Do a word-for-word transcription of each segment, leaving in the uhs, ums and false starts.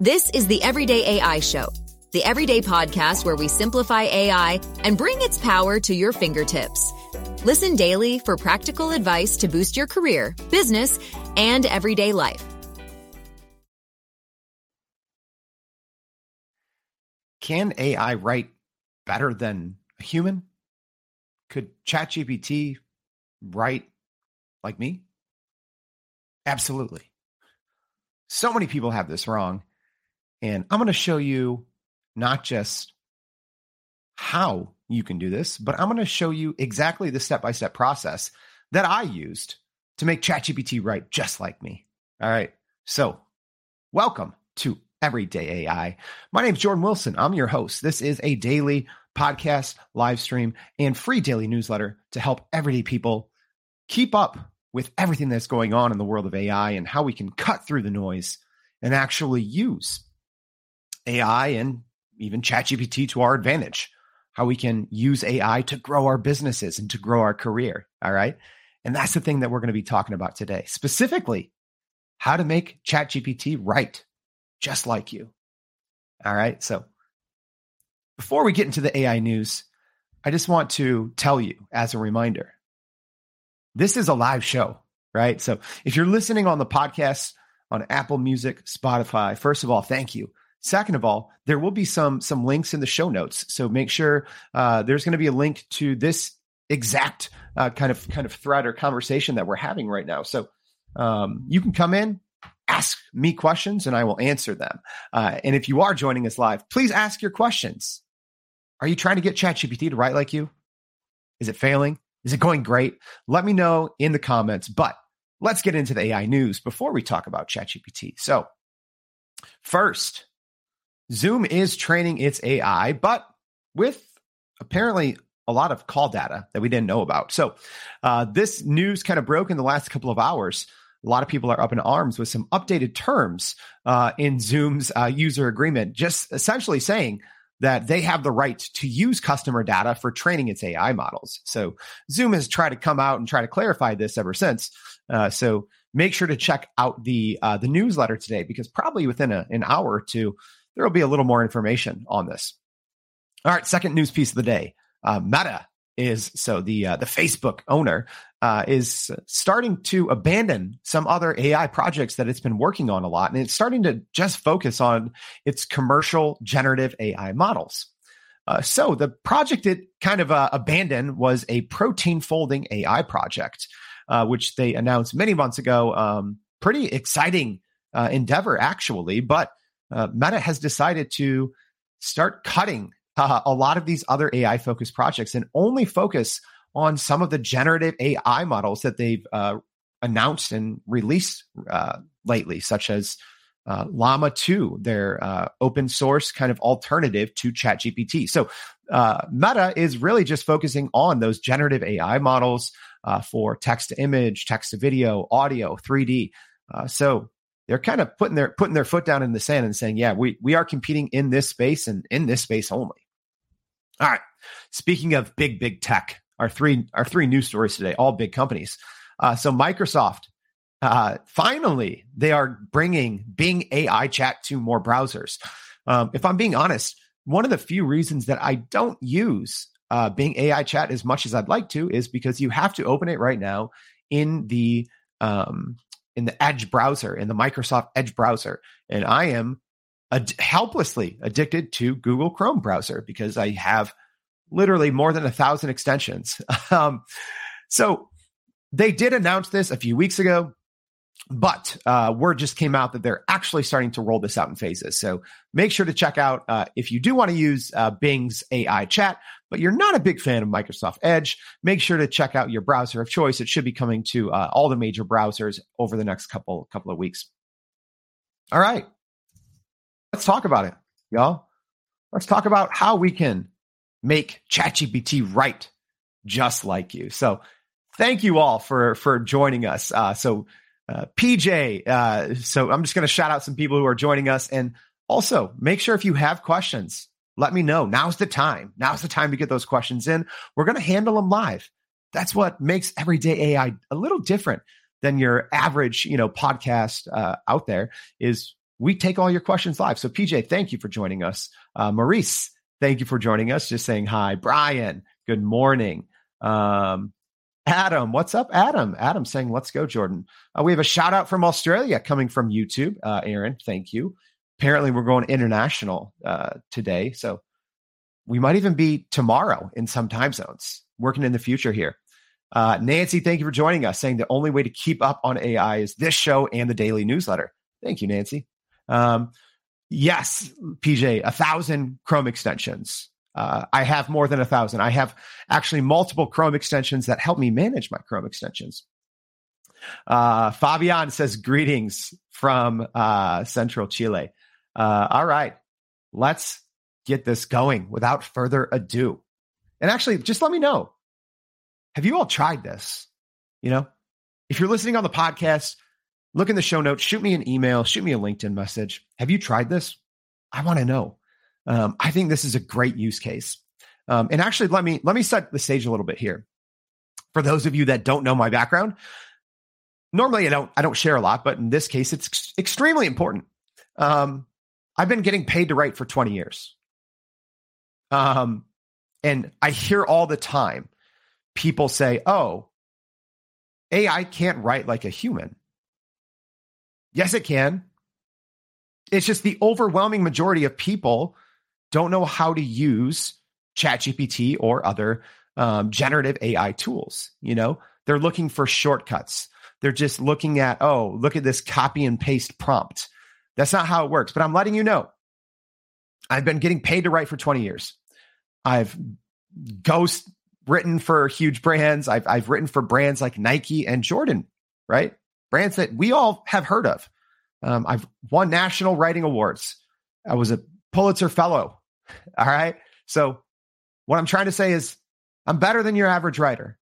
This is the Everyday A I Show, the everyday podcast where we simplify A I and bring its power to your fingertips. Listen daily for practical advice to boost your career, business, and everyday life. Can A I write better than a human? Could ChatGPT write like me? Absolutely. So many people have this wrong. And I'm going to show you not just how you can do this, but I'm going to show you exactly the step-by-step process that I used to make ChatGPT write just like me. All right. So welcome to Everyday A I. My name is Jordan Wilson. I'm your host. This is a daily podcast, live stream, and free daily newsletter to help everyday people keep up with everything that's going on in the world of A I and how we can cut through the noise and actually use A I and even ChatGPT to our advantage, how we can use A I to grow our businesses and to grow our career. All right. And that's the thing that we're going to be talking about today, specifically how to make ChatGPT write just like you. All right. So before we get into the A I news, I just want to tell you as a reminder, this is a live show, right? So if you're listening on the podcast on Apple Music, Spotify, first of all, thank you. Second of all, there will be some, some links in the show notes. So make sure uh, there's going to be a link to this exact uh, kind of, kind of thread or conversation that we're having right now. So um, you can come in, ask me questions, and I will answer them. Uh, and if you are joining us live, please ask your questions. Are you trying to get ChatGPT to write like you? Is it failing? Is it going great? Let me know in the comments, but let's get into the A I news before we talk about ChatGPT. So first, Zoom is training its A I, but with apparently a lot of call data that we didn't know about. So uh, this news kind of broke in the last couple of hours. A lot of people are up in arms with some updated terms uh, in Zoom's uh, user agreement, just essentially saying that they have the right to use customer data for training its A I models. So Zoom has tried to come out and try to clarify this ever since. Uh, so make sure to check out the uh, the newsletter today, because probably within a, an hour or two, there will be a little more information on this. All right, second news piece of the day. Uh, Meta is, so the uh, the Facebook owner, uh, is starting to abandon some other A I projects that it's been working on a lot. And it's starting to just focus on its commercial generative A I models. Uh, so the project it kind of uh, abandoned was a protein folding A I project, uh, which they announced many months ago. Um, pretty exciting uh, endeavor, actually. But uh, Meta has decided to start cutting Uh, a lot of these other A I-focused projects and only focus on some of the generative A I models that they've uh, announced and released uh, lately, such as uh, Llama two, their uh, open source kind of alternative to ChatGPT. So uh, Meta is really just focusing on those generative A I models uh, for text-to-image, text-to-video, audio, three D. Uh, so they're kind of putting their putting their foot down in the sand and saying, yeah, we, we are competing in this space and in this space only. All right. Speaking of big, big tech, our three our three news stories today, all big companies. Uh, so Microsoft, uh, finally, they are bringing Bing A I chat to more browsers. Um, if I'm being honest, one of the few reasons that I don't use uh, Bing A I chat as much as I'd like to is because you have to open it right now in the um, in the Edge browser, in the Microsoft Edge browser. And I am Ad- helplessly addicted to Google Chrome browser because I have literally more than a thousand extensions. Um, so they did announce this a few weeks ago, but uh, word just came out that they're actually starting to roll this out in phases. So make sure to check out uh, if you do want to use uh, Bing's A I chat, but you're not a big fan of Microsoft Edge, make sure to check out your browser of choice. It should be coming to uh, all the major browsers over the next couple couple of weeks. All right. Let's talk about it, y'all. Let's talk about how we can make ChatGPT write just like you. So thank you all for, for joining us. Uh, so uh, P J, uh, so I'm just going to shout out some people who are joining us. And also make sure if you have questions, let me know. Now's the time. Now's the time to get those questions in. We're going to handle them live. That's what makes Everyday A I a little different than your average, you know, podcast uh, out there is we take all your questions live. So P J, thank you for joining us. Uh, Maurice, thank you for joining us. Just saying hi. Brian, good morning. Um, Adam, what's up, Adam? Adam saying, let's go, Jordan. Uh, we have a shout out from Australia coming from YouTube. Uh, Aaron, thank you. Apparently, we're going international uh, today. So we might even be tomorrow in some time zones, working in the future here. Uh, Nancy, thank you for joining us, saying the only way to keep up on A I is this show and the daily newsletter. Thank you, Nancy. Um, yes, P J, a thousand Chrome extensions. Uh, I have more than a thousand. I have actually multiple Chrome extensions that help me manage my Chrome extensions. Uh, Fabian says, greetings from uh, Central Chile. Uh, all right, let's get this going without further ado. And actually, just let me know, have you all tried this? You know, if you're listening on the podcast, look in the show notes, shoot me an email, shoot me a LinkedIn message. Have you tried this? I want to know. Um, I think this is a great use case. Um, and actually, let me let me set the stage a little bit here. For those of you that don't know my background, normally I don't I don't share a lot, but in this case, it's ex- extremely important. Um, I've been getting paid to write for twenty years. Um, and I hear all the time people say, oh, A I can't write like a human. Yes, it can. It's just the overwhelming majority of people don't know how to use ChatGPT or other um, generative A I tools. You know, they're looking for shortcuts. They're just looking at, oh, look at this copy and paste prompt. That's not how it works. But I'm letting you know, I've been getting paid to write for twenty years. I've ghost written for huge brands. I've I've written for brands like Nike and Jordan, right? Brands that we all have heard of. Um, I've won national writing awards. I was a Pulitzer Fellow. All right. So what I'm trying to say is I'm better than your average writer.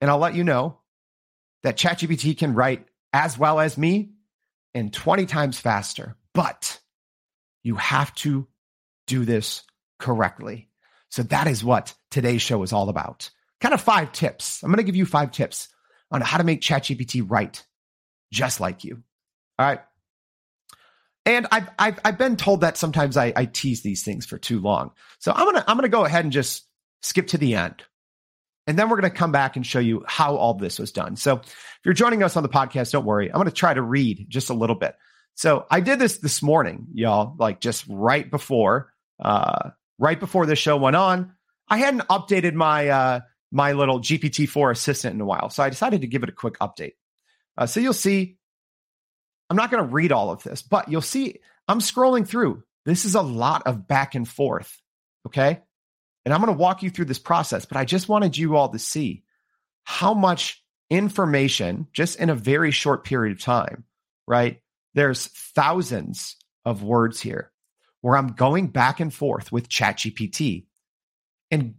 And I'll let you know that ChatGPT can write as well as me and twenty times faster. But you have to do this correctly. So that is what today's show is all about. Kind of five tips. I'm going to give you five tips on how to make ChatGPT write just like you. All right. And I've, I've, I've been told that sometimes I, I tease these things for too long. So I'm going to I'm gonna go ahead and just skip to the end. And then we're going to come back and show you how all this was done. So if you're joining us on the podcast, don't worry. I'm going to try to read just a little bit. So I did this this morning, y'all, like just right before uh, right before this show went on. I hadn't updated my, uh, my little G P T four assistant in a while. So I decided to give it a quick update. Uh, so you'll see. I'm not going to read all of this, but you'll see I'm scrolling through. This is a lot of back and forth, okay? And I'm going to walk you through this process, but I just wanted you all to see how much information just in a very short period of time, right? There's thousands of words here where I'm going back and forth with ChatGPT and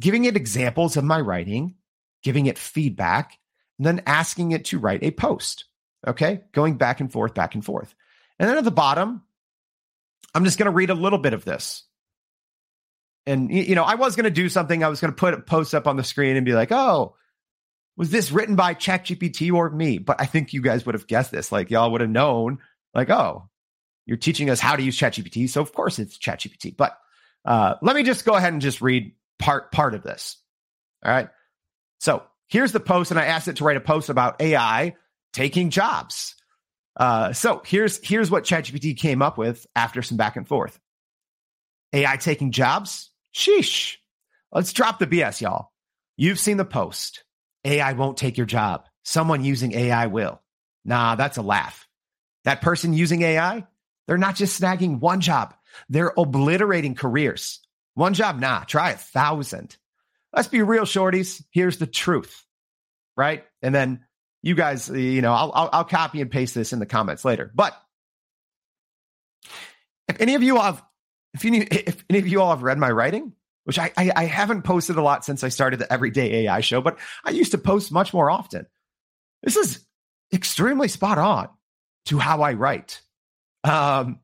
giving it examples of my writing, giving it feedback, and then asking it to write a post. Okay, going back and forth, back and forth. And then at the bottom, I'm just going to read a little bit of this. And, you know, I was going to do something. I was going to put a post up on the screen and be like, oh, was this written by ChatGPT or me? But I think you guys would have guessed this. Like, y'all would have known, like, oh, you're teaching us how to use ChatGPT. So, of course, it's ChatGPT. But uh, let me just go ahead and just read part part of this. All right. So here's the post. And I asked it to write a post about A I taking jobs. Uh, so here's here's what ChatGPT came up with after some back and forth. A I taking jobs? Sheesh. Let's drop the B S, y'all. You've seen the post. A I won't take your job. Someone using A I will. Nah, that's a laugh. That person using A I, they're not just snagging one job. They're obliterating careers. One job? Nah, try a thousand. Let's be real, shorties. Here's the truth, right? And then you guys, you know, I'll, I'll I'll copy and paste this in the comments later. But if any of you have, if you need, if any of you all have read my writing, which I, I I haven't posted a lot since I started the Everyday A I show, but I used to post much more often. This is extremely spot on to how I write. Um,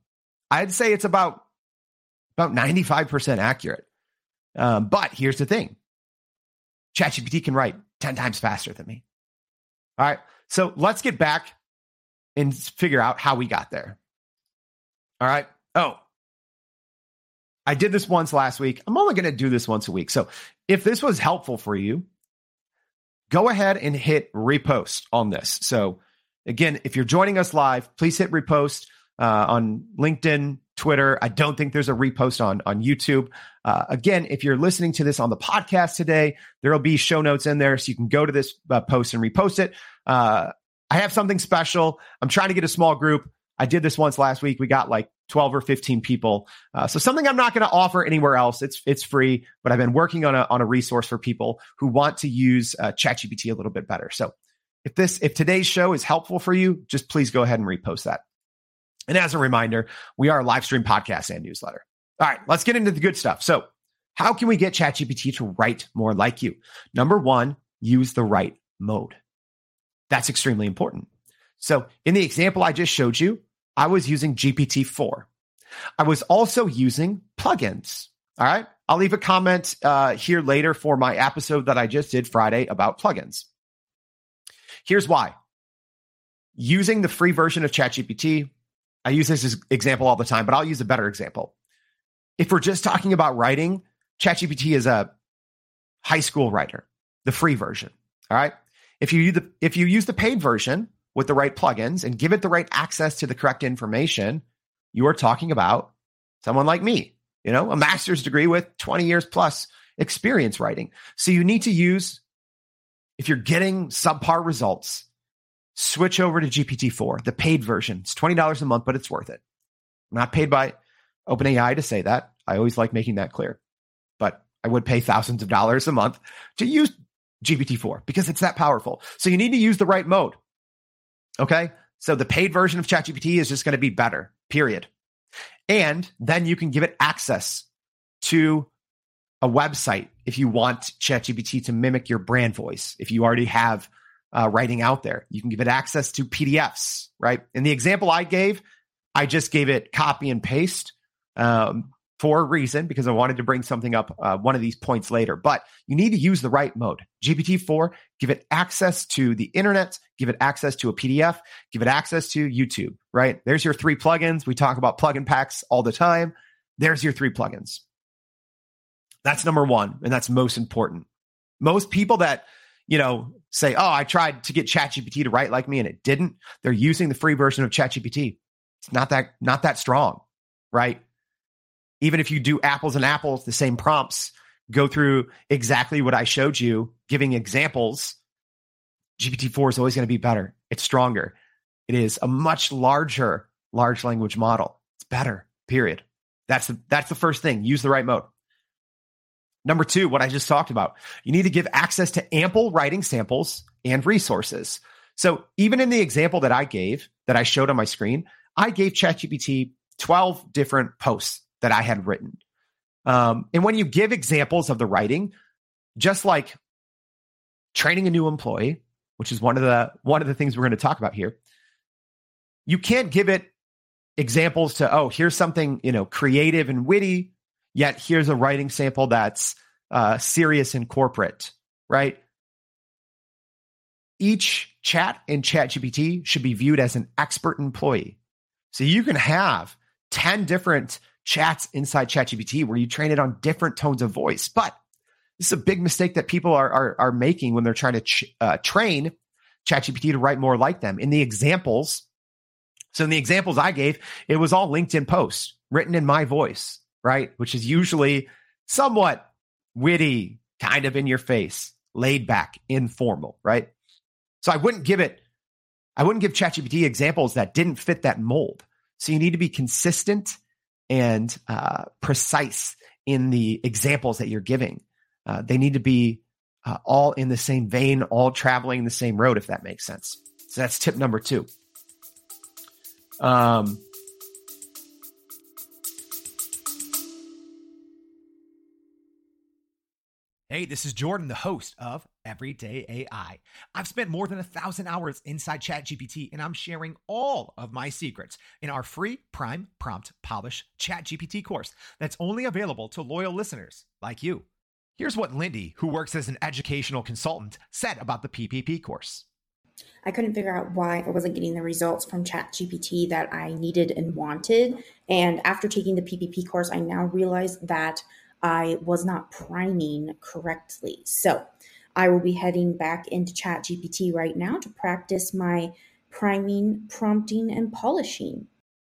I'd say it's about about ninety-five percent accurate. Um, but here's the thing: ChatGPT can write ten times faster than me. All right, so let's get back and figure out how we got there. All right. Oh, I did this once last week. I'm only going to do this once a week. So if this was helpful for you, go ahead and hit repost on this. So again, if you're joining us live, please hit repost uh, on LinkedIn, Twitter. I don't think there's a repost on, on YouTube. Uh, again, if you're listening to this on the podcast today, there'll be show notes in there. So you can go to this uh, post and repost it. Uh, I have something special. I'm trying to get a small group. I did this once last week. We got like twelve or fifteen people. Uh, so something I'm not going to offer anywhere else. It's it's free, but I've been working on a on a resource for people who want to use uh, ChatGPT a little bit better. So if this if today's show is helpful for you, just please go ahead and repost that. And as a reminder, we are a live stream podcast and newsletter. All right, let's get into the good stuff. So how can we get ChatGPT to write more like you? Number one, use the right mode. That's extremely important. So in the example I just showed you, I was using G P T four. I was also using plugins. All right. I'll leave a comment uh, here later for my episode that I just did Friday about plugins. Here's why. Using the free version of ChatGPT, I use this as example all the time, but I'll use a better example. If we're just talking about writing, ChatGPT is a high school writer, the free version. All right. If you use the, if you use the paid version, with the right plugins and give it the right access to the correct information, you are talking about someone like me, you know, a master's degree with twenty years plus experience writing. So you need to use, if you're getting subpar results, switch over to G P T four, the paid version. It's twenty dollars a month, but it's worth it. I'm not paid by OpenAI to say that. I always like making that clear, but I would pay thousands of dollars a month to use G P T four because it's that powerful. So you need to use the right mode. Okay, so the paid version of ChatGPT is just going to be better, period. And then you can give it access to a website if you want ChatGPT to mimic your brand voice. If you already have uh, writing out there, you can give it access to P D Fs, right? In the example I gave, I just gave it copy and paste um, for a reason because I wanted to bring something up uh, one of these points later. But you need to use the right mode. G P T four, give it access to the internet, give it access to a P D F, give it access to YouTube, right? There's your three plugins. We talk about plugin packs all the time. There's your three plugins. That's number one, and that's most important. Most people that, you know, say, oh, I tried to get ChatGPT to write like me and it didn't, they're using the free version of ChatGPT. It's not that, not that strong, right? Even if you do apples and apples, the same prompts, go through exactly what I showed you, giving examples, G P T four is always going to be better. It's stronger. It is a much larger large language model. It's better, period. That's the, that's the first thing. Use the right mode. Number two, what I just talked about. You need to give access to ample writing samples and resources. So even in the example that I gave, that I showed on my screen, I gave ChatGPT twelve different posts that I had written. Um, and when you give examples of the writing, just like training a new employee, which is one of the one of the things we're going to talk about here, you can't give it examples to, oh, here's something, you know, creative and witty, yet here's a writing sample that's uh, serious and corporate, right? Each chat in ChatGPT should be viewed as an expert employee. So you can have ten different chats inside ChatGPT where you train it on different tones of voice. But this is a big mistake that people are are, are making when they're trying to ch- uh, train ChatGPT to write more like them. In the examples, so in the examples I gave, it was all LinkedIn posts written in my voice, right? Which is usually somewhat witty, kind of in your face, laid back, informal, right? So I wouldn't give it, I wouldn't give ChatGPT examples that didn't fit that mold. So you need to be consistent and uh, precise in the examples that you're giving. Uh, they need to be uh, all in the same vein, all traveling the same road, if that makes sense. So that's tip number two. Um, Hey, this is Jordan, the host of Everyday A I. I've spent more than a thousand hours inside ChatGPT, and I'm sharing all of my secrets in our free Prime Prompt Polish ChatGPT course that's only available to loyal listeners like you. Here's what Lindy, who works as an educational consultant, said about the P P P course. I couldn't figure out why I wasn't getting the results from ChatGPT that I needed and wanted. And after taking the P P P course, I now realized that I was not priming correctly. So I will be heading back into ChatGPT right now to practice my priming, prompting, and polishing.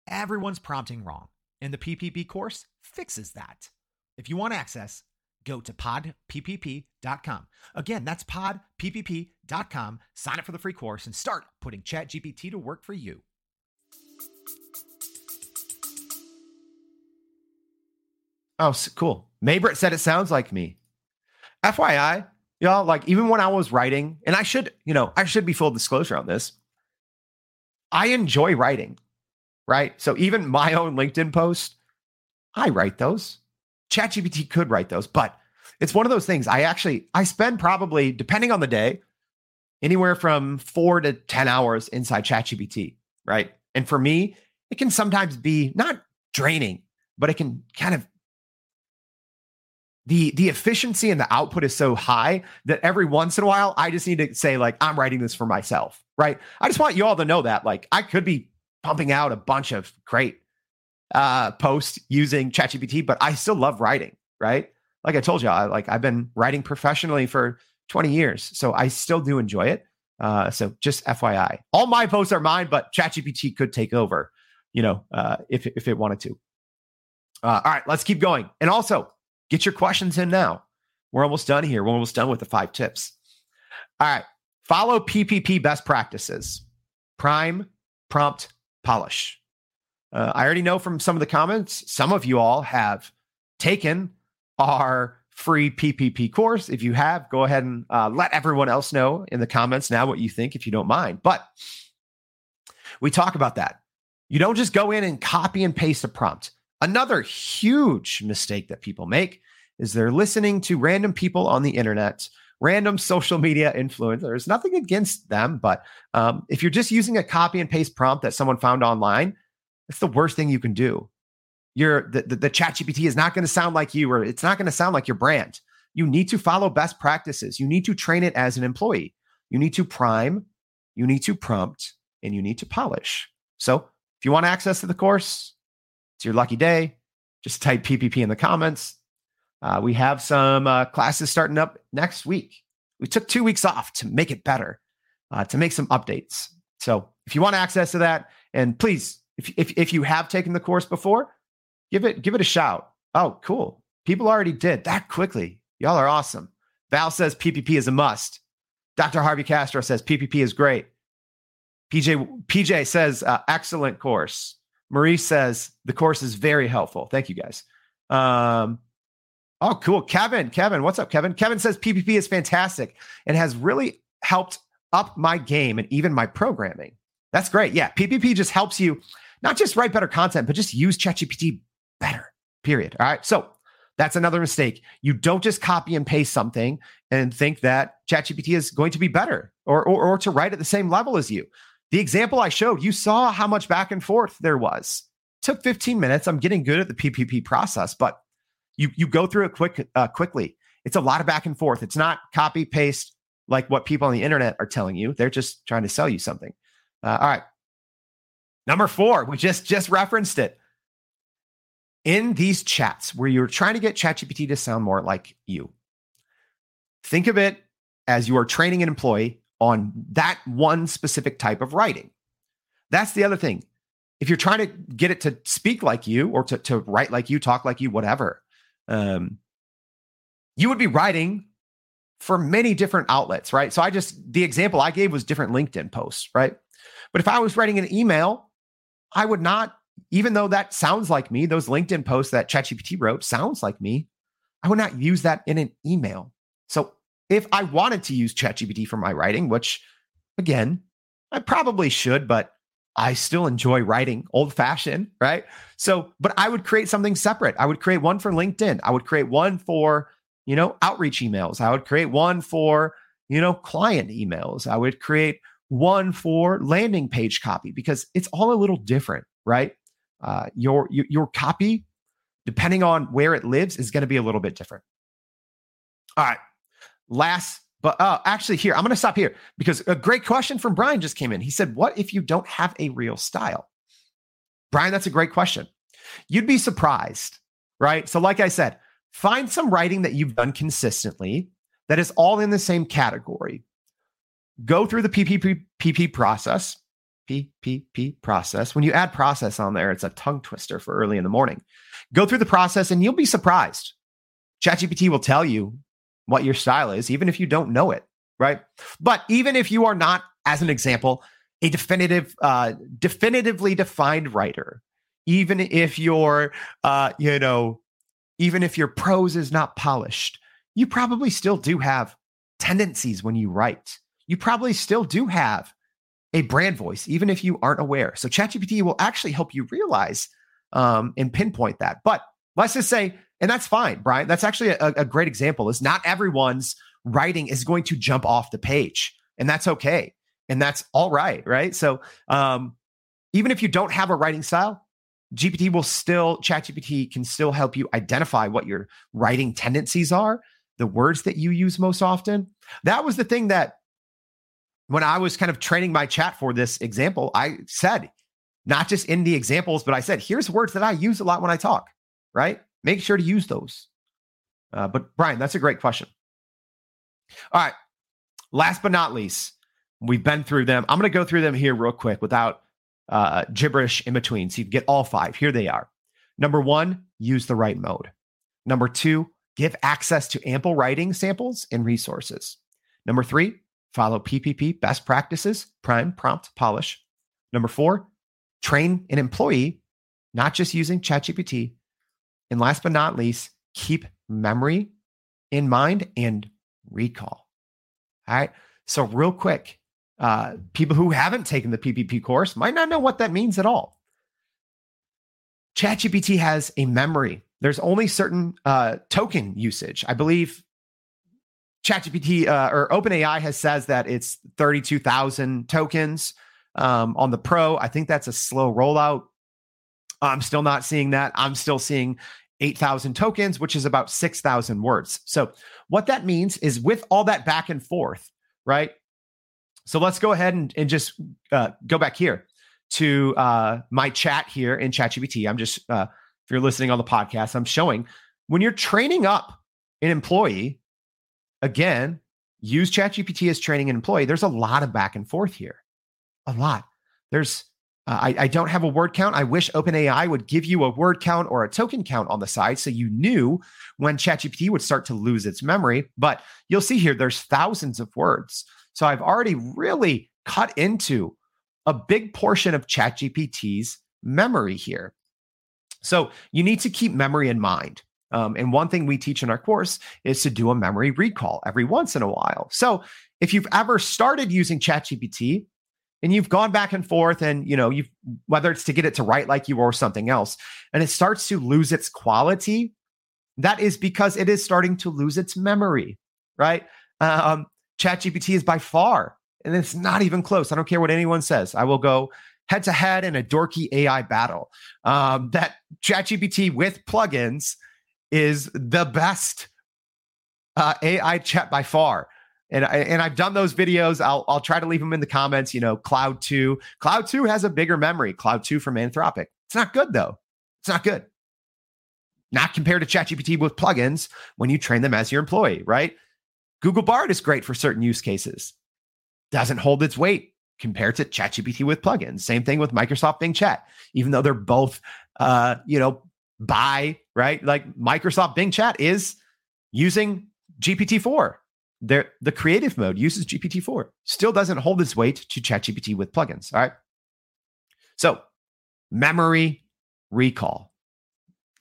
Everyone's prompting wrong, and the P P P course fixes that. If you want access, go to pod p p p dot com. Again, that's pod p p p dot com. Sign up for the free course and start putting ChatGPT to work for you. Oh, cool. Maybrit said it sounds like me. F Y I, y'all, like even when I was writing, and I should, you know, I should be full disclosure on this. I enjoy writing, right? So even my own LinkedIn post, I write those. ChatGPT could write those, but it's one of those things. I actually, I spend probably, depending on the day, anywhere from four to ten hours inside ChatGPT, right? And for me, it can sometimes be not draining, but it can kind of, the the efficiency and the output is so high that every once in a while, I just need to say like, I'm writing this for myself, right? I just want you all to know that, like, I could be pumping out a bunch of great uh post using ChatGPT, but I still love writing, right? Like I told you, I like I've been writing professionally for twenty years, so I still do enjoy it. Uh so just F Y I, all my posts are mine, but ChatGPT could take over, you know, uh if if it wanted to. Uh all right, let's keep going. And also, get your questions in now. We're almost done here. We're almost done with the five tips. All right, follow P P P best practices. Prime, prompt, polish. Uh, I already know from some of the comments, some of you all have taken our free P P P course. If you have, go ahead and uh, let everyone else know in the comments now what you think, if you don't mind. But we talk about that. You don't just go in and copy and paste a prompt. Another huge mistake that people make is they're listening to random people on the internet, random social media influencers. Nothing against them, but um, if you're just using a copy and paste prompt that someone found online, it's the worst thing you can do. You're, the, the, the ChatGPT is not going to sound like you, or it's not going to sound like your brand. You need to follow best practices. You need to train it as an employee. You need to prime, you need to prompt, and you need to polish. So if you want access to the course, it's your lucky day. Just type P P P in the comments. Uh, we have some uh, classes starting up next week. We took two weeks off to make it better, uh, to make some updates. So if you want access to that, and please, If, if if you have taken the course before, give it give it a shout. Oh, cool. People already did that quickly. Y'all are awesome. Val says P P P is a must. Doctor Harvey Castro says P P P is great. P J P J says uh, excellent course. Marie says the course is very helpful. Thank you guys. Um, oh, cool. Kevin, Kevin, what's up, Kevin? Kevin says P P P is fantastic and has really helped up my game and even my programming. That's great. Yeah, P P P just helps you not just write better content, but just use ChatGPT better, period. All right. So that's another mistake. You don't just copy and paste something and think that ChatGPT is going to be better or, or, or to write at the same level as you. The example I showed, you saw how much back and forth there was. It took fifteen minutes. I'm getting good at the P P P process, but you you go through it quick uh, quickly. It's a lot of back and forth. It's not copy paste like what people on the internet are telling you. They're just trying to sell you something. Uh, all right. Number four, we just, just referenced it. In these chats where you're trying to get ChatGPT to sound more like you, think of it as you are training an employee on that one specific type of writing. That's the other thing. If you're trying to get it to speak like you or to, to write like you, talk like you, whatever, um, you would be writing for many different outlets, right? So I just, the example I gave was different LinkedIn posts, right? But if I was writing an email, I would not, even though that sounds like me, those LinkedIn posts that ChatGPT wrote sounds like me, I would not use that in an email. So if I wanted to use ChatGPT for my writing, which again, I probably should, but I still enjoy writing old fashioned, right? So, but I would create something separate. I would create one for LinkedIn. I would create one for, you know, outreach emails. I would create one for, you know, client emails. I would create one for landing page copy, because it's all a little different, right? Uh, your, your your copy, depending on where it lives, is going to be a little bit different. All right. Last But uh, actually here, I'm going to stop here because a great question from Brian just came in. He said, what if you don't have a real style? Brian, that's a great question. You'd be surprised, right? So like I said, find some writing that you've done consistently that is all in the same category. Go through the P P P process, P P P process. When you add process on there, it's a tongue twister for early in the morning. Go through the process and you'll be surprised. ChatGPT will tell you what your style is, even if you don't know it, right? But even if you are not, as an example, a definitive, uh, definitively defined writer, even if your, uh, you know, even if your prose is not polished, you probably still do have tendencies when you write. You probably still do have a brand voice, even if you aren't aware. So ChatGPT will actually help you realize um, and pinpoint that. But let's just say, and that's fine, Brian, that's actually a, a great example, is not everyone's writing is going to jump off the page, and that's okay. And that's all right, right? So um, even if you don't have a writing style, G P T will still, ChatGPT can still help you identify what your writing tendencies are, the words that you use most often. That was the thing that when I was kind of training my chat for this example, I said, not just in the examples, but I said, here's words that I use a lot when I talk, right? Make sure to use those. Uh, but Brian, that's a great question. All right. Last but not least, we've been through them. I'm going to go through them here real quick without uh, gibberish in between. So you can get all five. Here they are. Number one, use the right mode. Number two, give access to ample writing samples and resources. Number three, follow P P P best practices, Prime Prompt Polish. Number four, train an employee, not just using ChatGPT. And last but not least, keep memory in mind and recall. All right. So real quick, uh, people who haven't taken the P P P course might not know what that means at all. ChatGPT has a memory. There's only certain uh, token usage. I believe ChatGPT uh, or OpenAI has says that it's thirty-two thousand tokens um, on the Pro. I think that's a slow rollout. I'm still not seeing that. I'm still seeing eight thousand tokens, which is about six thousand words. So what that means is with all that back and forth, right? So let's go ahead and, and just uh, go back here to uh, my chat here in ChatGPT. I'm just, uh, if you're listening on the podcast, I'm showing when you're training up an employee, again, use ChatGPT as training an employee. There's a lot of back and forth here. A lot. There's Uh, I, I don't have a word count. I wish OpenAI would give you a word count or a token count on the side so you knew when ChatGPT would start to lose its memory. But you'll see here, there's thousands of words. So I've already really cut into a big portion of ChatGPT's memory here. So you need to keep memory in mind. Um, and one thing we teach in our course is to do a memory recall every once in a while. So if you've ever started using ChatGPT, and you've gone back and forth and, you know, you've whether it's to get it to write like you or something else, and it starts to lose its quality, that is because it is starting to lose its memory, right? Um, ChatGPT is by far, and it's not even close. I don't care what anyone says. I will go head to head in a dorky A I battle. Um, that ChatGPT with plugins is the best uh, A I chat by far. And, I, and I've done those videos. I'll, I'll try to leave them in the comments. You know, Claude two. Claude two has a bigger memory. Claude two from Anthropic. It's not good, though. It's not good. Not compared to ChatGPT with plugins when you train them as your employee, right? Google Bard is great for certain use cases. Doesn't hold its weight compared to ChatGPT with plugins. Same thing with Microsoft Bing Chat, even though they're both, uh, you know, by, right? Like Microsoft Bing Chat is using G P T four. There, the creative mode uses G P T four, still doesn't hold its weight to ChatGPT with plugins. All right. So memory recall.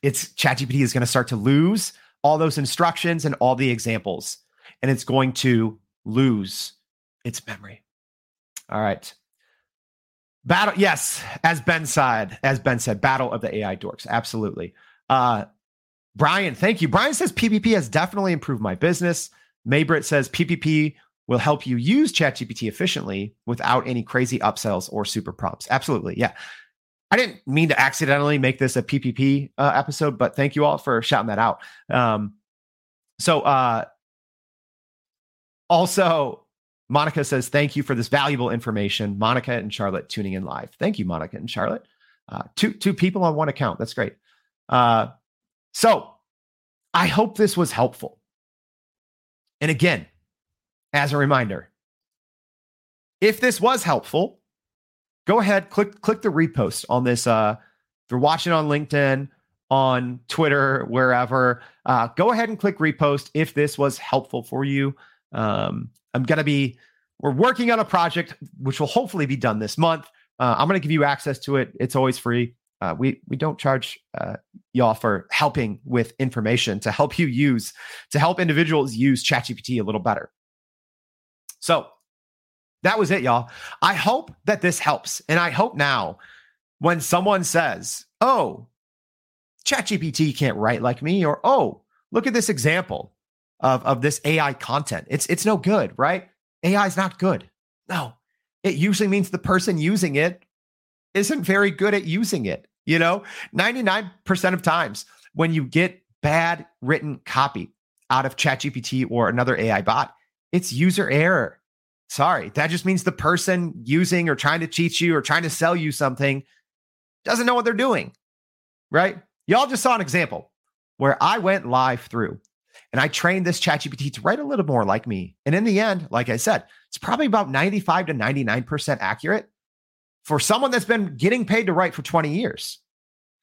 It's ChatGPT is going to start to lose all those instructions and all the examples, and it's going to lose its memory. All right. Battle. Yes. As Ben said, as Ben said, battle of the A I dorks. Absolutely. Uh, Brian, thank you. Brian says P P P has definitely improved my business. Maybrit says P P P will help you use ChatGPT efficiently without any crazy upsells or super prompts. Absolutely. Yeah. I didn't mean to accidentally make this a P P P uh, episode, but thank you all for shouting that out. Um, so uh, Also, Monica says, thank you for this valuable information. Monica and Charlotte tuning in live. Thank you, Monica and Charlotte. Uh, two, two people on one account. That's great. Uh, so I hope this was helpful. And again, as a reminder, if this was helpful, go ahead, click click the repost on this. Uh, if you're watching on LinkedIn, on Twitter, wherever, uh, go ahead and click repost if this was helpful for you. Um, I'm going to be, we're working on a project which will hopefully be done this month. Uh, I'm going to give you access to it. It's always free. Uh, we we don't charge uh, y'all for helping with information to help you use, to help individuals use ChatGPT a little better. So that was it, y'all. I hope that this helps. And I hope now when someone says, oh, ChatGPT can't write like me, or, oh, look at this example of, of this A I content. It's, it's no good, right? A I is not good. No, it usually means the person using it isn't very good at using it. You know, ninety-nine percent of times when you get bad written copy out of ChatGPT or another A I bot, it's user error. Sorry, that just means the person using or trying to cheat you or trying to sell you something doesn't know what they're doing, right? Y'all just saw an example where I went live through and I trained this ChatGPT to write a little more like me. And in the end, like I said, it's probably about ninety-five to ninety-nine percent accurate for someone that's been getting paid to write for twenty years.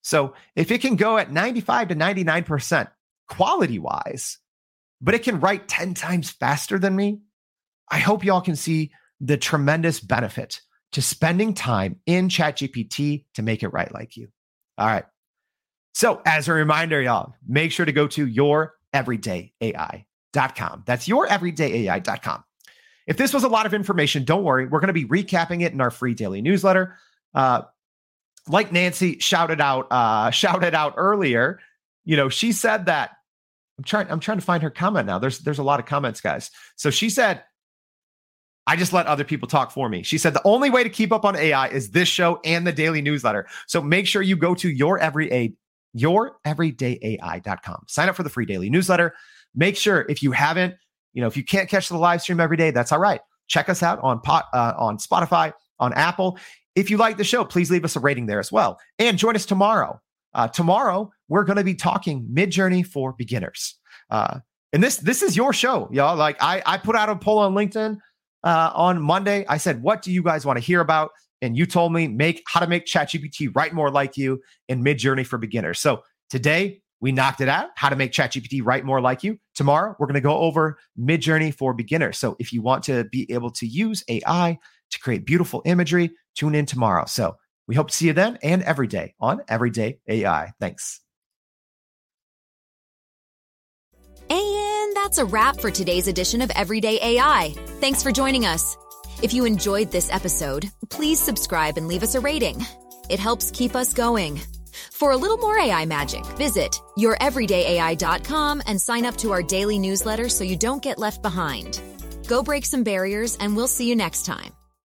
So if it can go at ninety-five to ninety-nine percent quality wise, but it can write ten times faster than me, I hope y'all can see the tremendous benefit to spending time in ChatGPT to make it write like you. All right. So as a reminder, y'all, make sure to go to your everyday A I dot com. That's your everyday A I dot com. If this was a lot of information, don't worry. We're going to be recapping it in our free daily newsletter. Uh, like Nancy shouted out, uh, shouted out earlier, you know, she said that, I'm trying, I'm trying to find her comment now. There's, there's a lot of comments, guys. So she said, I just let other people talk for me. She said, the only way to keep up on A I is this show and the daily newsletter. So make sure you go to your every, your everyday A I dot com. Sign up for the free daily newsletter. Make sure if you haven't, you know, if you can't catch the live stream every day, that's all right. Check us out on pot, uh, on Spotify, on Apple. If you like the show, please leave us a rating there as well. And join us tomorrow. Uh, tomorrow, we're going to be talking Midjourney for beginners. Uh, and this, this is your show, y'all. Like I, I put out a poll on LinkedIn. Uh, on Monday, I said, what do you guys want to hear about? And you told me make how to make ChatGPT write more like you and Midjourney for beginners. So today we knocked it out, how to make ChatGPT write more like you. Tomorrow, we're going to go over Midjourney for beginners. So if you want to be able to use A I to create beautiful imagery, tune in tomorrow. So we hope to see you then and every day on Everyday A I. Thanks. And that's a wrap for today's edition of Everyday A I. Thanks for joining us. If you enjoyed this episode, please subscribe and leave us a rating. It helps keep us going. For a little more A I magic, visit your everyday A I dot com and sign up to our daily newsletter so you don't get left behind. Go break some barriers, and we'll see you next time.